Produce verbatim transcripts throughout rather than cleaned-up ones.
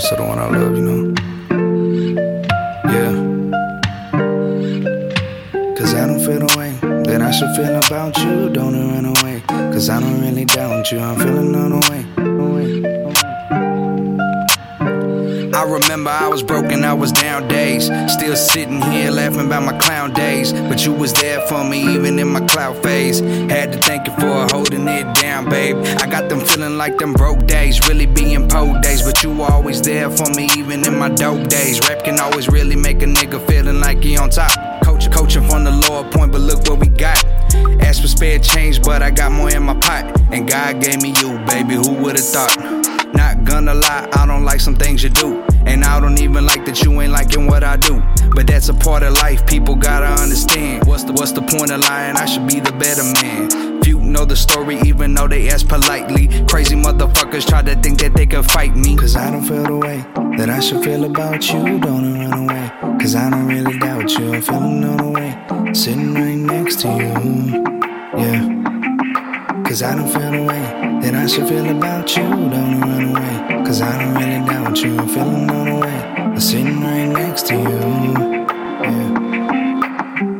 close to the one I love, you know? Yeah. Cause I don't feel the way that I should feel about you. Don't run away, cause I don't really doubt you. I'm feeling all the way. I remember I was broken, I was down days. Still sitting here laughing about my clown days. But you was there for me even in my cloud phase. Had to thank you for holding it down, babe. I got them feeling like them broke days, really being poor days. But you were always there for me even in my dope days. Rap can always really make a nigga feeling like he on top. Coach, coaching from the lower point, but look what we got. Asked for spare change, but I got more in my pot. And God gave me you, baby, who would've thought? Not gonna lie, I don't like some things you do. And I don't even like that you ain't liking what I do. But that's a part of life, people gotta understand. What's the, what's the point of lying? I should be the better man. Few know the story even though they ask politely. Crazy motherfuckers try to think that they could fight me. Cause I don't feel the way that I should feel about you. Don't run away, cause I don't really doubt you. I'm feeling all the way, sitting right next to you. Yeah. Cause I don't feel the way that I should feel about you. Don't run away, cause I don't really doubt you. I'm feeling all the way, I'm sitting right next to you. Yeah.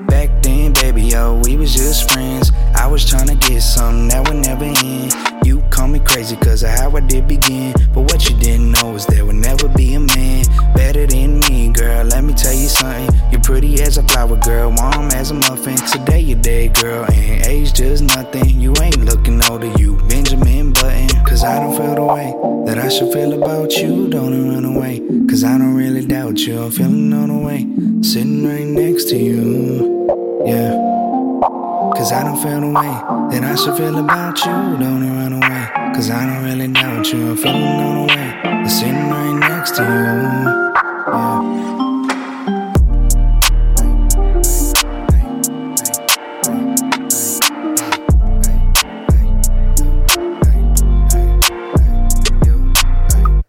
Back then, baby, yo, we was just friends. I was tryna get something that would never end. You call me crazy cause of how I did begin. But what you didn't know is there would never be a man better than me, girl. Let me tell you something. You're pretty as a flower, girl, warm as a muffin. Today your day, girl, and age just nothing. You ain't looking older, you Benjamin Button. Cause I don't feel the way that I should feel about you. Don't run away, cause I don't really doubt you. I'm feeling all the way, sitting right next to you. Yeah. Cause I don't feel the way that I should feel about you. Don't run away, cause I don't really doubt you. I'm feeling all the way, sitting right next to you.